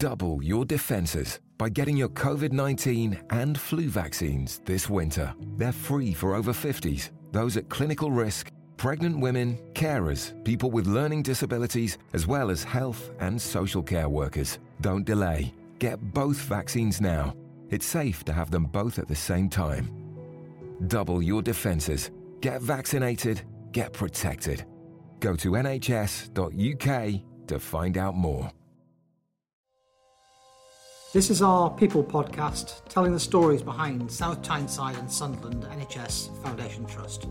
double your defences by getting your COVID-19 and flu vaccines this winter. They're free for over 50s, those at clinical risk, pregnant women, carers, people with learning disabilities, as well as health and social care workers. Don't delay. Get both vaccines now. It's safe to have them both at the same time. Double your defences. Get vaccinated. Get protected. Go to nhs.uk to find out more. This is our People podcast, telling the stories behind South Tyneside and Sunderland NHS Foundation Trust.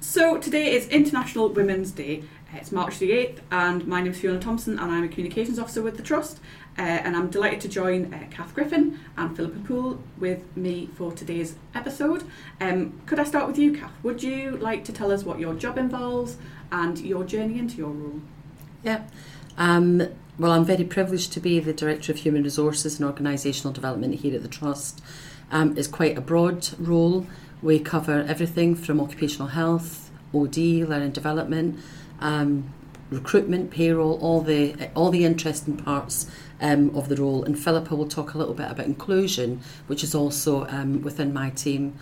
So today is International Women's Day. It's March the 8th, and my name is Fiona Thompson, and I'm a Communications Officer with the Trust, and I'm delighted to join Kath Griffin and Phillipa Poole with me for today's episode. Could I start with you, Kath? Would you like to tell us what your job involves and your journey into your role? Yeah. Well, I'm very privileged to be the Director of Human Resources and Organisational Development here at the Trust. It's quite a broad role. We cover everything from occupational health, OD, learning development, recruitment, payroll, all the interesting parts of the role. And Phillipa will talk a little bit about inclusion, which is also within my team.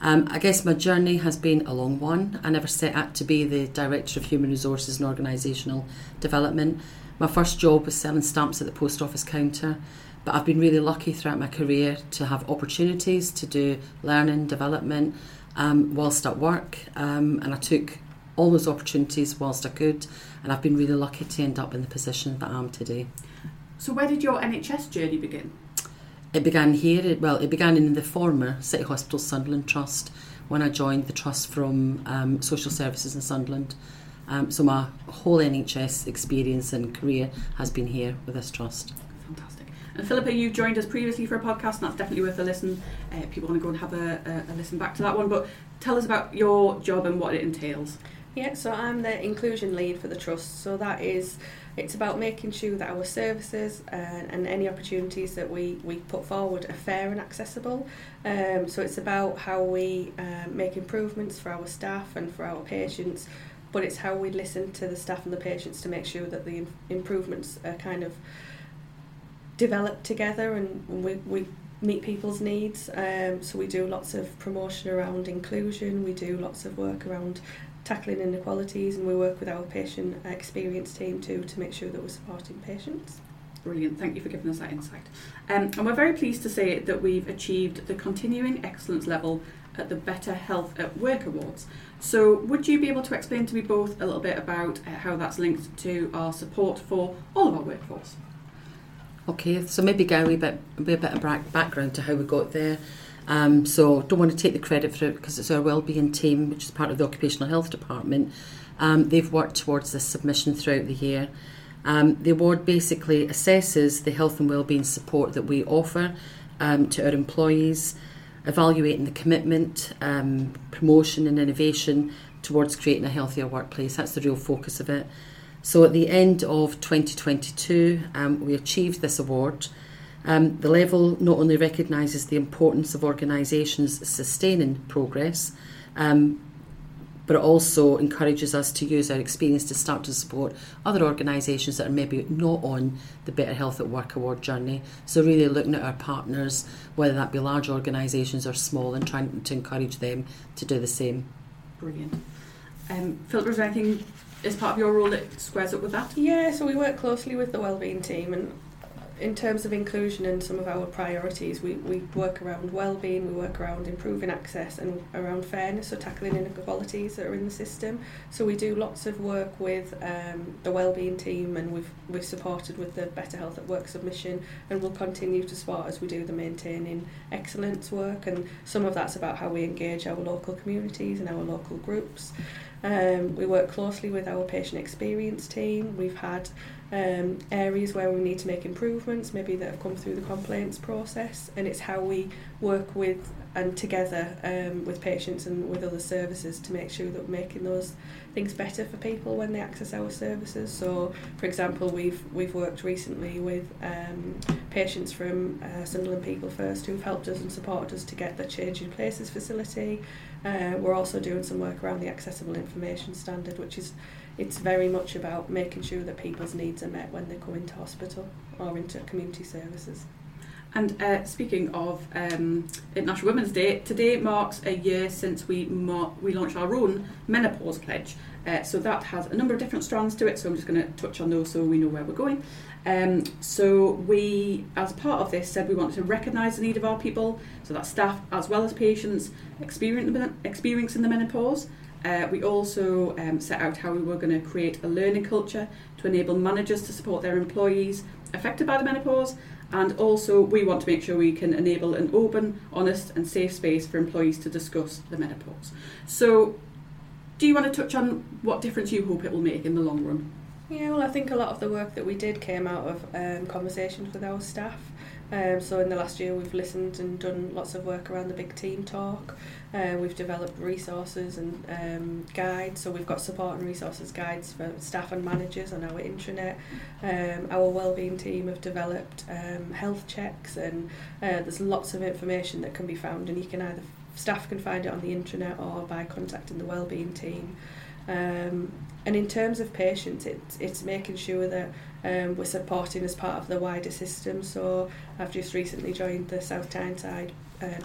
I guess my journey has been a long one. I never set out to be the Director of Human Resources and Organisational Development. My first job was selling stamps at the post office counter, but I've been really lucky throughout my career to have opportunities to do learning, development whilst at work, and I took all those opportunities whilst I could, and I've been really lucky to end up in the position that I am today. So where did your NHS journey begin? It began here. Well, it began in the former City Hospital Sunderland Trust when I joined the Trust from Social Services in Sunderland. So my whole NHS experience and career has been here with this Trust. Fantastic. And Phillipa, you've joined us previously for a podcast, and that's definitely worth a listen. People want to go and have a listen back to that one. But tell us about your job and what it entails. Yeah, so I'm the inclusion lead for the Trust, so it's about making sure that our services and any opportunities that we put forward are fair and accessible. So it's about how we make improvements for our staff and for our patients, but it's how we listen to the staff and the patients to make sure that the improvements are kind of developed together and we meet people's needs. So we do lots of promotion around inclusion, we do lots of work around tackling inequalities, and we work with our patient experience team too to make sure that we're supporting patients. Brilliant, thank you for giving us that insight. And we're very pleased to say that we've achieved the Continuing Excellence level at the Better Health at Work Awards. So would you be able to explain to me both a little bit about how that's linked to our support for all of our workforce? Okay, so maybe go a bit of background to how we got there. So don't want to take the credit for it because it's our wellbeing team, which is part of the Occupational Health Department. They've worked towards this submission throughout the year. The award basically assesses the health and wellbeing support that we offer to our employees, evaluating the commitment, promotion and innovation towards creating a healthier workplace. That's the real focus of it. So at the end of 2022, we achieved this award. The level not only recognises the importance of organisations sustaining progress, but it also encourages us to use our experience to start to support other organisations that are maybe not on the Better Health at Work Award journey. So really looking at our partners, whether that be large organisations or small, and trying to encourage them to do the same. Brilliant. Phillipa, is there anything as part of your role that squares up with that? Yeah, so we work closely with the wellbeing team, and in terms of inclusion and some of our priorities, we work around wellbeing, we work around improving access and around fairness, so tackling inequalities that are in the system. So we do lots of work with the wellbeing team, and we've supported with the Better Health at Work submission, and we'll continue to support as we do the maintaining excellence work, and some of that's about how we engage our local communities and our local groups. We work closely with our patient experience team. We've had areas where we need to make improvements, maybe that have come through the complaints process, and it's how we work with and together with patients and with other services to make sure that we're making those things better for people when they access our services. So, for example, we've worked recently with patients from Sunderland People First who've helped us and supported us to get the Changing Places facility. We're also doing some work around the Accessible Information Standard, which is it's very much about making sure that people's needs are met when they come into hospital or into community services. And speaking of International Women's Day, today marks a year since we launched our own Menopause Pledge. So that has a number of different strands to it, so I'm just going to touch on those so we know where we're going. So we, as part of this, said we wanted to recognise the need of our people, so that staff as well as patients experiencing the menopause. We also set out how we were going to create a learning culture to enable managers to support their employees affected by the menopause. And also we want to make sure we can enable an open, honest and safe space for employees to discuss the menopause. So do you want to touch on what difference you hope it will make in the long run? Yeah, well, I think a lot of the work that we did came out of conversations with our staff. So in the last year we've listened and done lots of work around the big team talk. We've developed resources and guides, so we've got support and resources guides for staff and managers on our intranet. Our wellbeing team have developed health checks, and there's lots of information that can be found, and you can either staff can find it on the intranet or by contacting the wellbeing team. And in terms of patients, it's making sure that we're supporting as part of the wider system. So I've just recently joined the South Tyneside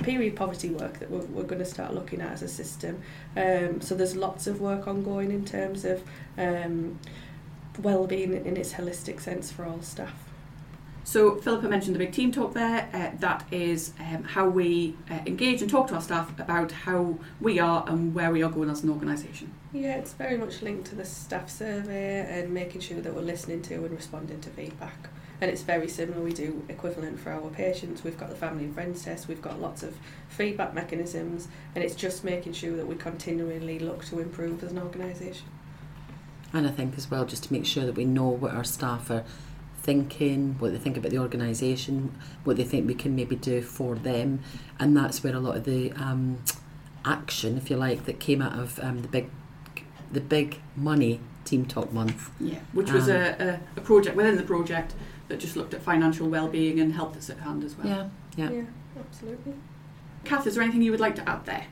period poverty work that we're going to start looking at as a system. So there's lots of work ongoing in terms of wellbeing in its holistic sense for all staff. So Phillipa mentioned the big team talk there. That is how we engage and talk to our staff about how we are and where we are going as an organisation. Yeah, it's very much linked to the staff survey and making sure that we're listening to and responding to feedback. And it's very similar, we do equivalent for our patients. We've got the family and friends test, we've got lots of feedback mechanisms, and it's just making sure that we continually look to improve as an organisation. And I think as well, just to make sure that we know what our staff are thinking, what they think about the organisation, what they think we can maybe do for them. And that's where a lot of the action, if you like, that came out of the big money team talk month, which was a project within the project that just looked at financial well-being and helped us at hand as well. Yeah, absolutely. Kath, is there anything you would like to add there?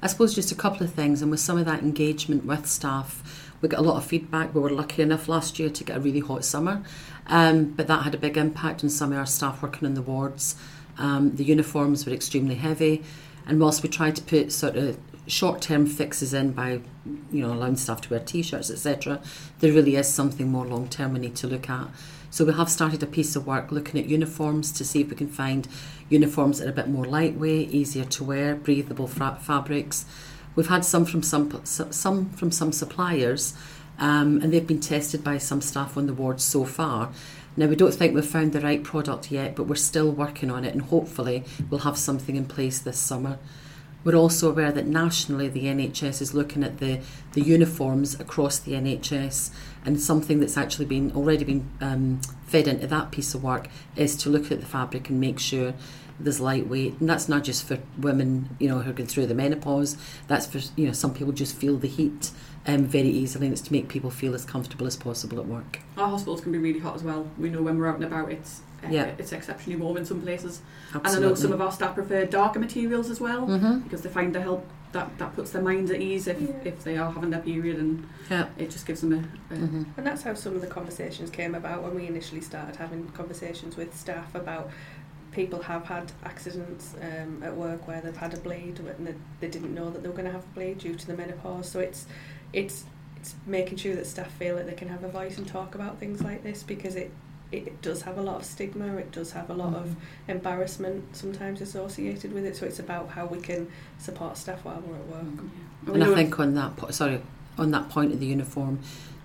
I suppose just a couple of things, and with some of that engagement with staff, we got a lot of feedback. We were lucky enough last year to get a really hot summer, but that had a big impact on some of our staff working in the wards. The uniforms were extremely heavy, and whilst we tried to put sort of short-term fixes in by, allowing staff to wear T-shirts, etc., there really is something more long-term we need to look at. So we have started a piece of work looking at uniforms to see if we can find uniforms that are a bit more lightweight, easier to wear, breathable fabrics. We've had some from some suppliers, and they've been tested by some staff on the ward so far. Now, we don't think we've found the right product yet, but we're still working on it, and hopefully we'll have something in place this summer. We're also aware that nationally the NHS is looking at the uniforms across the NHS, and something that's actually already been fed into that piece of work is to look at the fabric and make sure there's lightweight, and that's not just for women, who are going through the menopause. That's for, some people just feel the heat very easily, and it's to make people feel as comfortable as possible at work. Our hospitals can be really hot as well. We know when we're out and about, it's exceptionally warm in some places. Absolutely. And I know some of our staff prefer darker materials as well, mm-hmm. because they find the help that puts their minds at ease if they are having their period, and it just gives them a mm-hmm. And that's how some of the conversations came about when we initially started having conversations with staff about. People have had accidents at work where they've had a bleed and they didn't know that they were going to have a bleed due to the menopause. So it's making sure that staff feel that they can have a voice and talk about things like this, because it does have a lot of stigma, it does have a lot of embarrassment sometimes associated with it. So it's about how we can support staff while we're at work. Mm-hmm. And I think on that point of the uniform,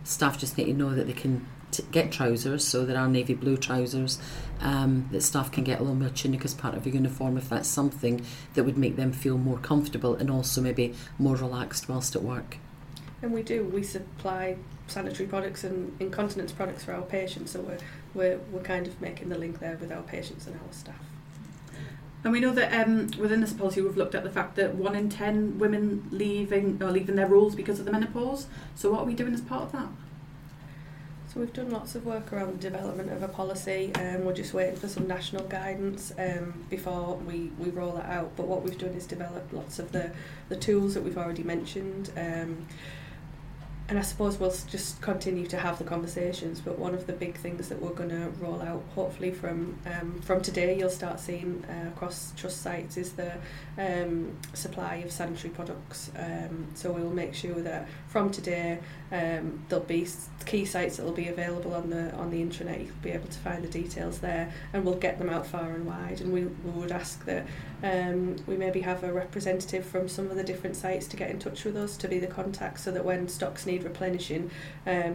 staff just need to know that they can get trousers, so there are navy blue trousers that staff can get along with a tunic as part of a uniform, if that's something that would make them feel more comfortable and also maybe more relaxed whilst at work. And we supply sanitary products and incontinence products for our patients, so we're kind of making the link there with our patients and our staff. And we know that within this policy we've looked at the fact that 1 in 10 women leaving their roles because of the menopause. So what are we doing as part of that? So we've done lots of work around the development of a policy, and we're just waiting for some national guidance before we roll that out. But what we've done is developed lots of the tools that we've already mentioned. And I suppose we'll just continue to have the conversations, but one of the big things that we're going to roll out, hopefully from today, you'll start seeing across trust sites, is the supply of sanitary products. So we'll make sure that from today there'll be key sites that will be available on the intranet. You'll be able to find the details there, and we'll get them out far and wide. And we would ask that we maybe have a representative from some of the different sites to get in touch with us, to be the contact, so that when stocks need replenishing,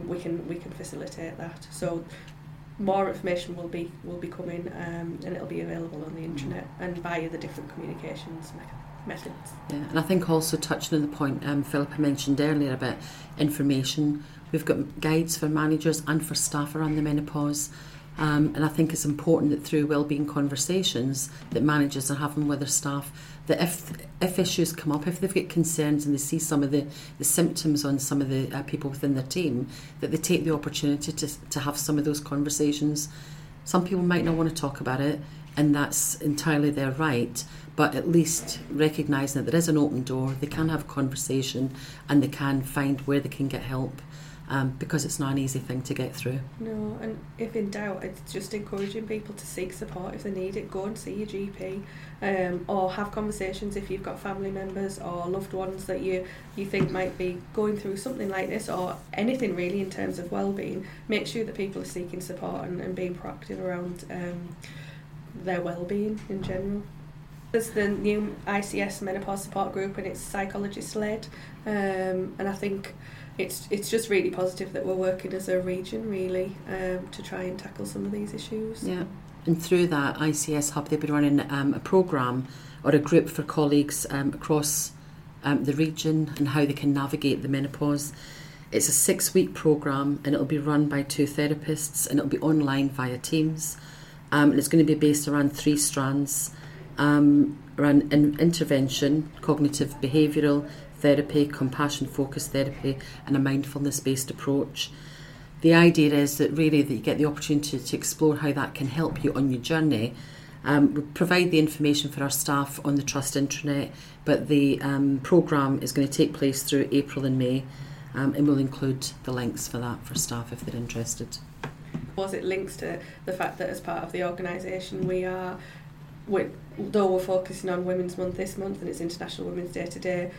we can facilitate that. So more information will be coming, and it'll be available on the internet and via the different communications methods. Yeah, and I think also touching on the point Phillipa mentioned earlier about information, we've got guides for managers and for staff around the menopause, and I think it's important that through wellbeing conversations that managers are having with their staff, that if issues come up, if they've got concerns and they see some of the symptoms on some of the people within their team, that they take the opportunity to have some of those conversations. Some people might not want to talk about it, and that's entirely their right, but at least recognising that there is an open door, they can have a conversation and they can find where they can get help. Because it's not an easy thing to get through. No, and if in doubt, it's just encouraging people to seek support if they need it. Go and see your GP, or have conversations if you've got family members or loved ones that you think might be going through something like this, or anything really in terms of well-being. Make sure that people are seeking support and being proactive around their well-being in general. There's the new ICS menopause support group, and it's psychologist-led, and I think it's just really positive that we're working as a region, really, to try and tackle some of these issues. Yeah, and through that ICS hub, they've been running a programme or a group for colleagues across the region and how they can navigate the menopause. It's a 6-week programme, and it'll be run by 2 therapists, and it'll be online via Teams, and it's going to be based around 3 strands, around intervention, cognitive behavioural therapy, compassion-focused therapy, and a mindfulness-based approach. The idea is that really that you get the opportunity to explore how that can help you on your journey. We provide the information for our staff on the Trust intranet, but the programme is going to take place through April and May, and we'll include the links for that for staff if they're interested. It links to the fact that as part of the organisation though we're focusing on Women's Month this month, and it's International Women's Day today,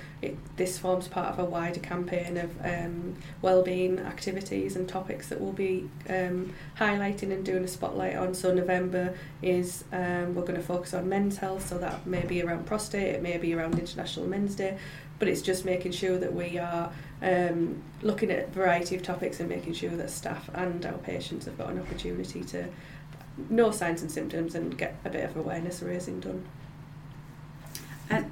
this forms part of a wider campaign of wellbeing activities and topics that we'll be highlighting and doing a spotlight on. So November is we're going to focus on men's health, so that may be around prostate, it may be around International Men's Day, but it's just making sure that we are looking at a variety of topics and making sure that staff and our patients have got an opportunity to know signs and symptoms and get a bit of awareness raising done. And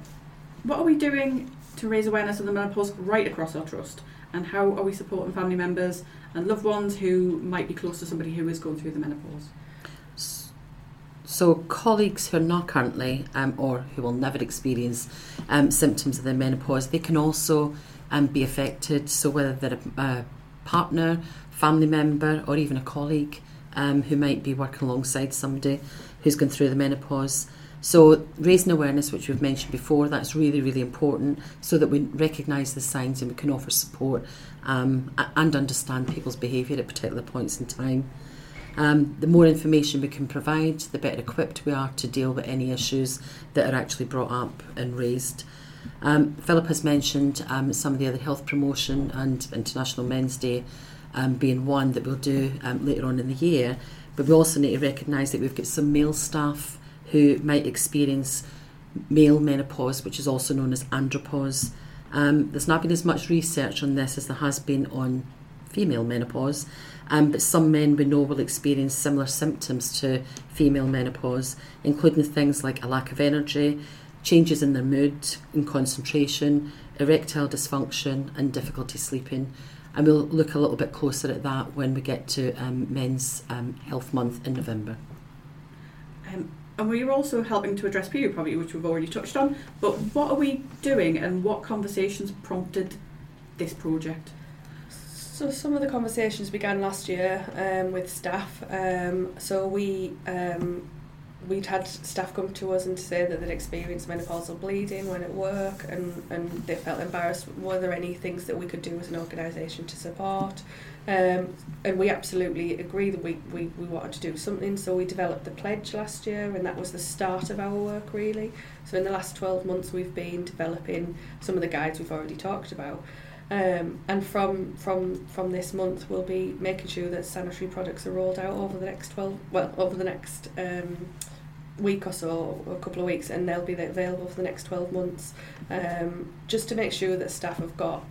what are we doing to raise awareness of the menopause right across our trust, and how are we supporting family members and loved ones who might be close to somebody who is going through the menopause? So colleagues who are not currently or who will never experience symptoms of their menopause, they can also be affected. So whether they're a partner, family member, or even a colleague who might be working alongside somebody who's gone through the menopause. So raising awareness, which we've mentioned before, that's really, really important, so that we recognise the signs and we can offer support and understand people's behaviour at particular points in time. The more information we can provide, the better equipped we are to deal with any issues that are actually brought up and raised. Philip has mentioned some of the other health promotion and International Men's Day being one that we'll do later on in the year, but we also need to recognise that we've got some male staff who might experience male menopause, which is also known as andropause. There's not been as much research on this as there has been on female menopause, but some men we know will experience similar symptoms to female menopause, including things like a lack of energy, changes in their mood and concentration, erectile dysfunction and difficulty sleeping. And we'll look a little bit closer at that when we get to Men's Health Month in November. And we're also helping to address period poverty, which we've already touched on, but what are we doing and what conversations prompted this project? So some of the conversations began last year with staff. We'd had staff come to us and say that they'd experienced menopausal bleeding when at work, and they felt embarrassed. Were there any things that we could do as an organisation to support? And we absolutely agree that we wanted to do something, so we developed the pledge last year, and that was the start of our work, really. So in the last 12 months we've been developing some of the guides we've already talked about. And from this month we'll be making sure that sanitary products are rolled out over the next week or so, or a couple of weeks, and they'll be available for the next 12 months, just to make sure that staff have got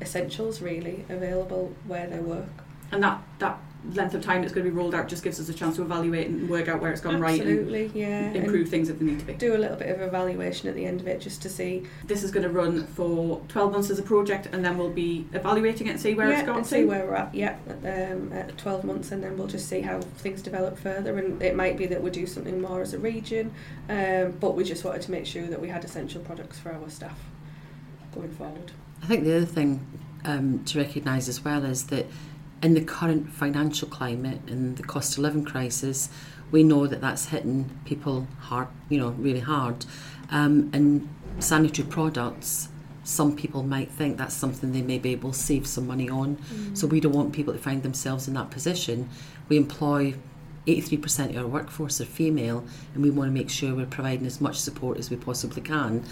essentials really available where they work. And that length of time it's going to be rolled out just gives us a chance to evaluate and work out where it's gone right. Absolutely, yeah. Improve and things if they need to be. Do a little bit of evaluation at the end of it just to see. This is going to run for 12 months as a project, and then we'll be evaluating it and see where it's gone to. See where we're at, at 12 months, and then we'll just see how things develop further. And it might be that we do something more as a region, but we just wanted to make sure that we had essential products for our staff going forward. I think the other thing to recognise as well is that in the current financial climate and the cost of living crisis, we know that that's hitting people hard, really hard. And sanitary products, some people might think that's something they may be able to save some money on. Mm. So we don't want people to find themselves in that position. We employ 83% of our workforce are female, and we want to make sure we're providing as much support as we possibly can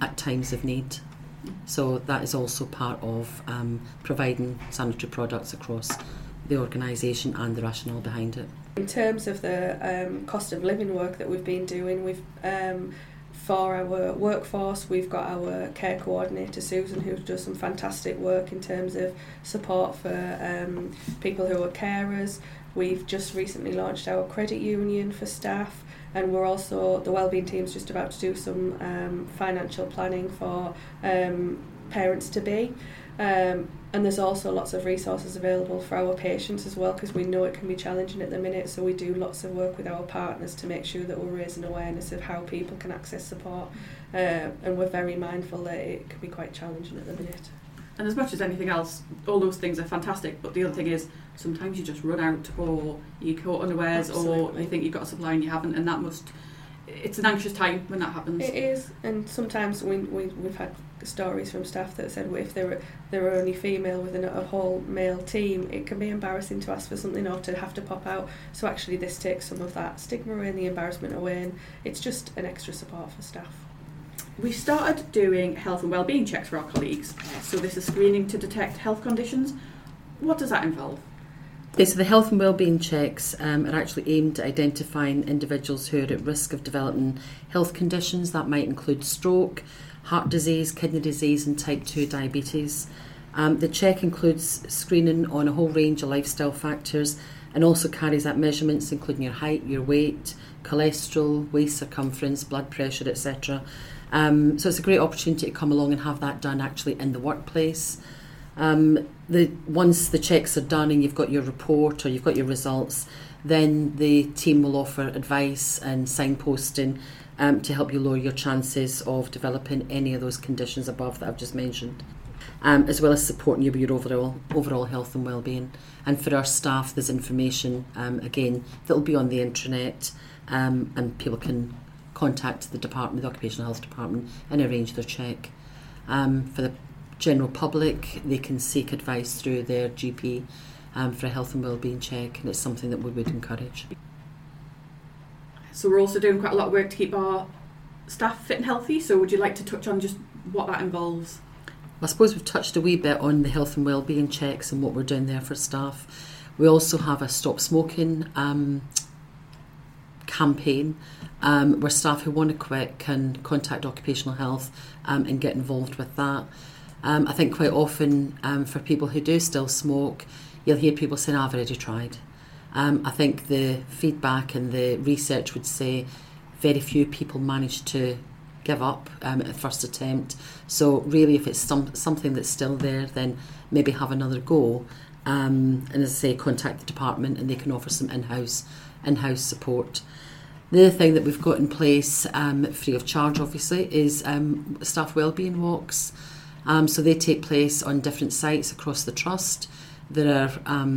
at times of need. So that is also part of providing sanitary products across the organisation and the rationale behind it. In terms of the cost of living work that we've been doing, we've for our workforce, we've got our care coordinator, Susan, who does some fantastic work in terms of support for people who are carers. We've just recently launched our credit union for staff, and we're also, the wellbeing team's just about to do some financial planning for parents-to-be. And there's also lots of resources available for our patients as well, because we know it can be challenging at the minute, so we do lots of work with our partners to make sure that we're raising awareness of how people can access support, and we're very mindful that it can be quite challenging at the minute. And as much as anything else, all those things are fantastic, but the other thing is sometimes you just run out, or you're caught unawares. Absolutely. Or you think you've got a supply and you haven't, and it's an anxious time when that happens. It is, and sometimes we've had stories from staff that said if they're only female within a whole male team, it can be embarrassing to ask for something or to have to pop out. So actually this takes some of that stigma away and the embarrassment away, and it's just an extra support for staff. We started doing health and wellbeing checks for our colleagues. So this is screening to detect health conditions. What does that involve? Okay, so the health and wellbeing checks are actually aimed at identifying individuals who are at risk of developing health conditions. That might include stroke, heart disease, kidney disease and type 2 diabetes. The check includes screening on a whole range of lifestyle factors and also carries out measurements including your height, your weight, cholesterol, waist circumference, blood pressure, etc. So it's a great opportunity to come along and have that done actually in the workplace. Once the checks are done and you've got your report or you've got your results, then the team will offer advice and signposting to help you lower your chances of developing any of those conditions above that I've just mentioned, as well as supporting you with your overall health and wellbeing. And for our staff, there's information, again, that will be on the intranet, and people can contact the department, the Occupational Health Department, and arrange their check. For the general public, they can seek advice through their GP for a health and wellbeing check, and it's something that we would encourage. So we're also doing quite a lot of work to keep our staff fit and healthy, so would you like to touch on just what that involves? I suppose we've touched a wee bit on the health and wellbeing checks and what we're doing there for staff. We also have a stop smoking campaign where staff who want to quit can contact occupational health and get involved with that. I think quite often for people who do still smoke, you'll hear people saying, I've already tried. I think the feedback and the research would say very few people manage to give up at the first attempt. So really if it's something that's still there, then maybe have another go. And as I say, contact the department and they can offer some in-house support. The other thing that we've got in place, free of charge obviously, is staff wellbeing walks. So they take place on different sites across the trust. There are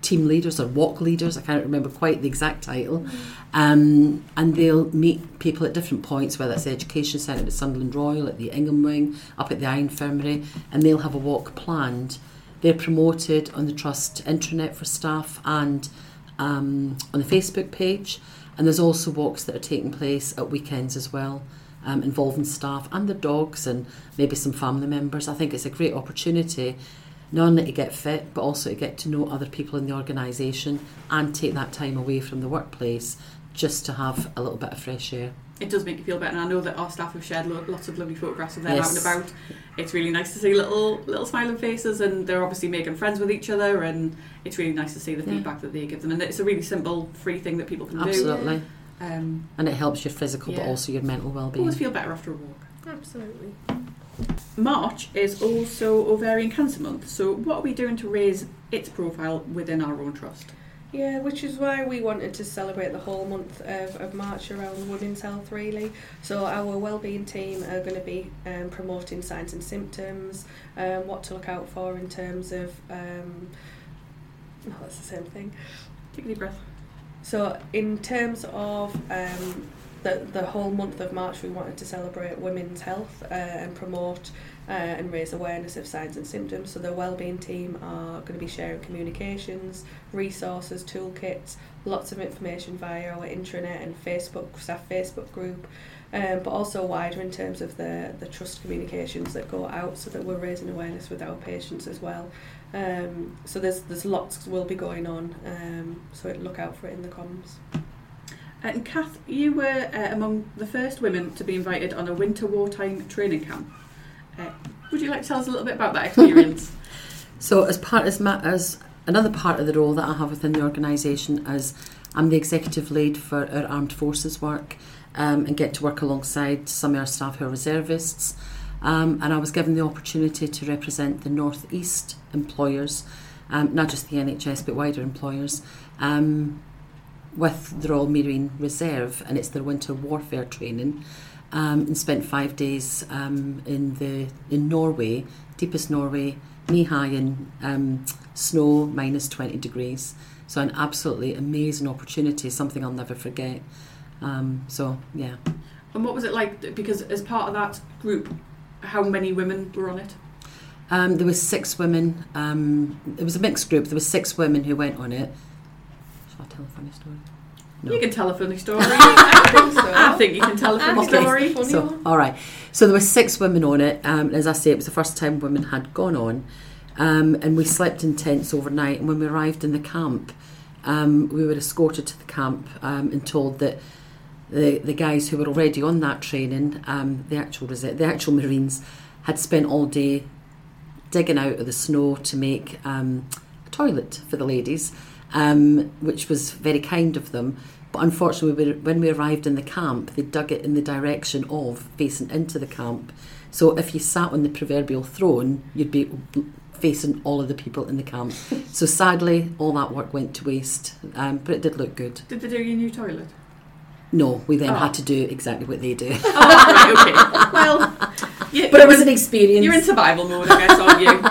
team leaders or walk leaders, I can't remember quite the exact title, and they'll meet people at different points, whether it's the Education Centre at Sunderland Royal, at the Ingham Wing, up at the Eye Infirmary, and they'll have a walk planned. They're promoted on the Trust intranet for staff and on the Facebook page, and there's also walks that are taking place at weekends as well, involving staff and their dogs and maybe some family members. I think it's a great opportunity not only to get fit but also to get to know other people in the organisation and take that time away from the workplace just to have a little bit of fresh air. It does make you feel better, and I know that our staff have shared lots of lovely photographs of them out and about. It's really nice to see little smiling faces, and they're obviously making friends with each other, and it's really nice to see the feedback that they give them, and it's a really simple free thing that people can do. And it helps your physical but also your mental well-being. Always feel better after a walk. Absolutely. March is also Ovarian Cancer Month, so what are we doing to raise its profile within our own trust? Yeah, which is why we wanted to celebrate the whole month of March around women's health, really. So our wellbeing team are going to be promoting signs and symptoms, what to look out for in terms of... that's the same thing. Take a deep breath. So in terms of... The whole month of March we wanted to celebrate women's health and promote and raise awareness of signs and symptoms. So the wellbeing team are going to be sharing communications, resources, toolkits, lots of information via our intranet and Facebook, staff Facebook group, but also wider in terms of the trust communications that go out, so that we're raising awareness with our patients as well. So there's lots will be going on, so look out for it in the comms. And Kath, you were among the first women to be invited on a winter wartime training camp. Would you like to tell us a little bit about that experience? So as another part of the role that I have within the organisation, as I'm the executive lead for our armed forces work, and get to work alongside some of our staff who are reservists. And I was given the opportunity to represent the North East employers, not just the NHS but wider employers, with the Royal Marine Reserve, and it's their winter warfare training, and spent 5 days in Norway, deepest Norway, knee high in snow, minus 20 degrees. So an absolutely amazing opportunity, something I'll never forget. And what was it like? Because as part of that group, how many women were on it? There was 6 women. It was a mixed group. There were 6 women who went on it. I'll tell a funny story. No. You can tell a funny story. I think you can tell a funny story. Funny so, all right. So there were 6 women on it. As I say, it was the first time women had gone on. And we slept in tents overnight. And when we arrived in the camp, we were escorted to the camp and told that the guys who were already on that training, the actual Marines, had spent all day digging out of the snow to make a toilet for the ladies. Which was very kind of them, but unfortunately when we arrived in the camp, they dug it in the direction of facing into the camp. So if you sat on the proverbial throne, you'd be facing all of the people in the camp. So sadly, all that work went to waste, but it did look good. Did they do your new toilet? No, we then had to do exactly what they do. Right, okay. Well, but it was an experience. You're in survival mode, I guess, aren't you?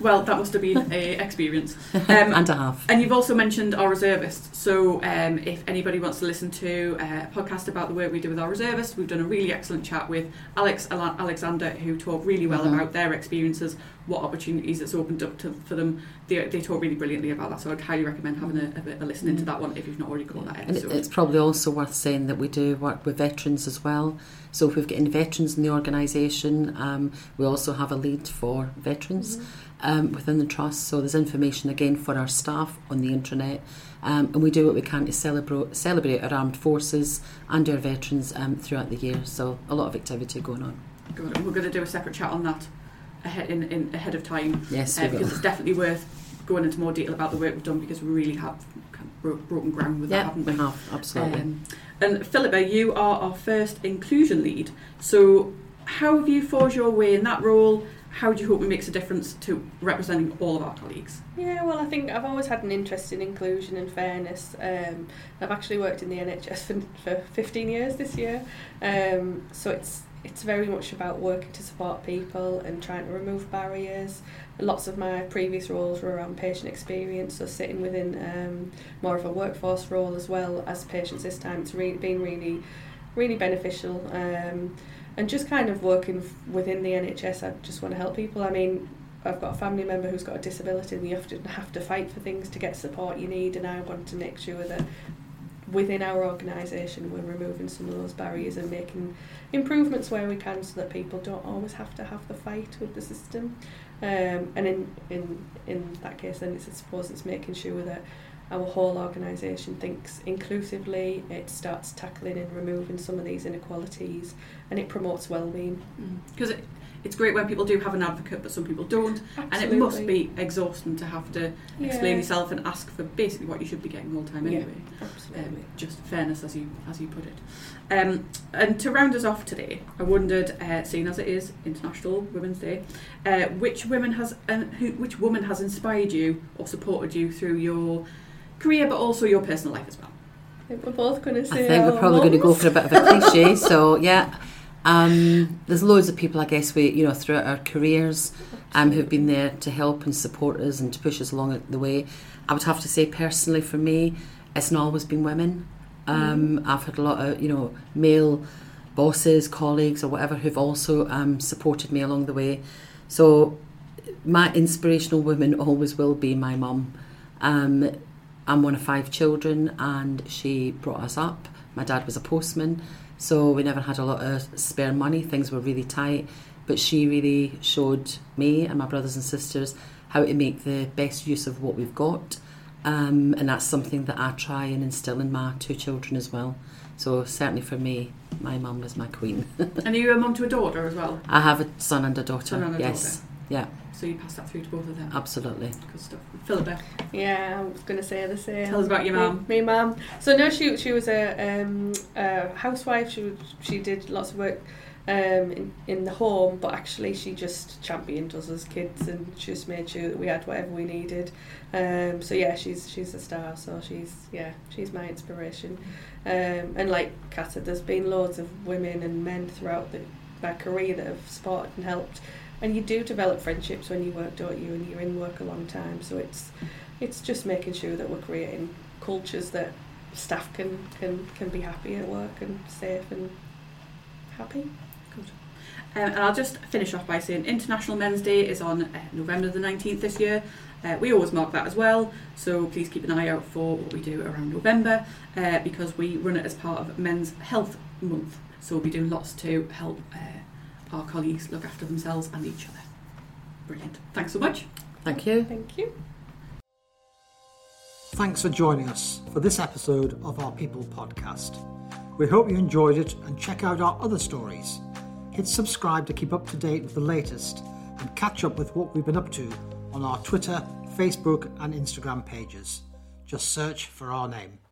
Well, that must have been an experience. And a half. And you've also mentioned our reservists. So if anybody wants to listen to a podcast about the work we do with our reservists, we've done a really excellent chat with Alex Alexander, who talked really well about their experiences, what opportunities it's opened up for them. They talk really brilliantly about that. So I'd highly recommend having a listen into that one if you've not already caught that episode. And it's probably also worth saying that we do work with veterans as well. So if we've got any veterans in the organisation, we also have a lead for veterans. Within the trust, so there's information again for our staff on the intranet, and we do what we can to celebrate our armed forces and our veterans throughout the year. So a lot of activity going on. Good. We're going to do a separate chat on that ahead of time. Yes, because it's definitely worth going into more detail about the work we've done, because we really have broken ground with that, haven't we? We have, absolutely. And Phillipa, you are our first inclusion lead. So how have you forged your way in that role? how do you hope it makes a difference to representing all of our colleagues? Yeah, well, I think I've always had an interest in inclusion and fairness. I've actually worked in the NHS for 15 years this year, so it's very much about working to support people and trying to remove barriers. Lots of my previous roles were around patient experience, so sitting within more of a workforce role as well as patients this time, it's been really, really beneficial. And just kind of working within the NHS, I just want to help people. I mean, I've got a family member who's got a disability and you often have to fight for things to get support you need, and I want to make sure that within our organisation we're removing some of those barriers and making improvements where we can so that people don't always have to have the fight with the system. And in that case then it's, I suppose it's making sure that our whole organisation thinks inclusively, it starts tackling and removing some of these inequalities, and it promotes wellbeing. Because it's great when people do have an advocate, but some people don't. Absolutely. And it must be exhausting to have to explain yourself and ask for basically what you should be getting all the time anyway. Yeah, absolutely. Just fairness, as you put it. And to round us off today, I wondered, seeing as it is International Women's Day, which woman has inspired you or supported you through your career, but also your personal life as well? I think we're both going to say. I think we're probably going to go for a bit of a cliche. So yeah, there's loads of people, I guess, throughout our careers, who've been there to help and support us and to push us along the way. I would have to say, personally, for me, it's not always been women. I've had a lot of male bosses, colleagues, or whatever who've also supported me along the way. So my inspirational woman always will be my mum. I'm one of 5 children, and she brought us up. My dad was a postman, so we never had a lot of spare money. Things were really tight, but she really showed me and my brothers and sisters how to make the best use of what we've got, and that's something that I try and instill in my 2 children as well. So certainly for me, my mum is my queen. And are you a mum to a daughter as well? I have a son and a daughter, yes. Yeah. So you pass that through to both of them? Absolutely. Good stuff. Phillipa? Yeah, I was going to say the same. Tell us about your mum. Me mum. So no, she was a housewife. She did lots of work in the home, but actually she just championed us as kids and just made sure that we had whatever we needed. So yeah, she's a star. So she's my inspiration. And like Kath said, there's been loads of women and men throughout my career that have supported and helped. And you do develop friendships when you work, don't you? And you're in work a long time, so it's just making sure that we're creating cultures that staff can be happy at work and safe and happy. Good. And I'll just finish off by saying International Men's Day is on November the 19th this year. We always mark that as well, so please keep an eye out for what we do around November, because we run it as part of Men's Health Month. So we'll be doing lots to help our colleagues look after themselves and each other. Brilliant. Thanks so much. Thank you. Thank you. Thanks for joining us for this episode of our People podcast. We hope you enjoyed it and check out our other stories. Hit subscribe to keep up to date with the latest and catch up with what we've been up to on our Twitter, Facebook and Instagram pages. Just search for our name.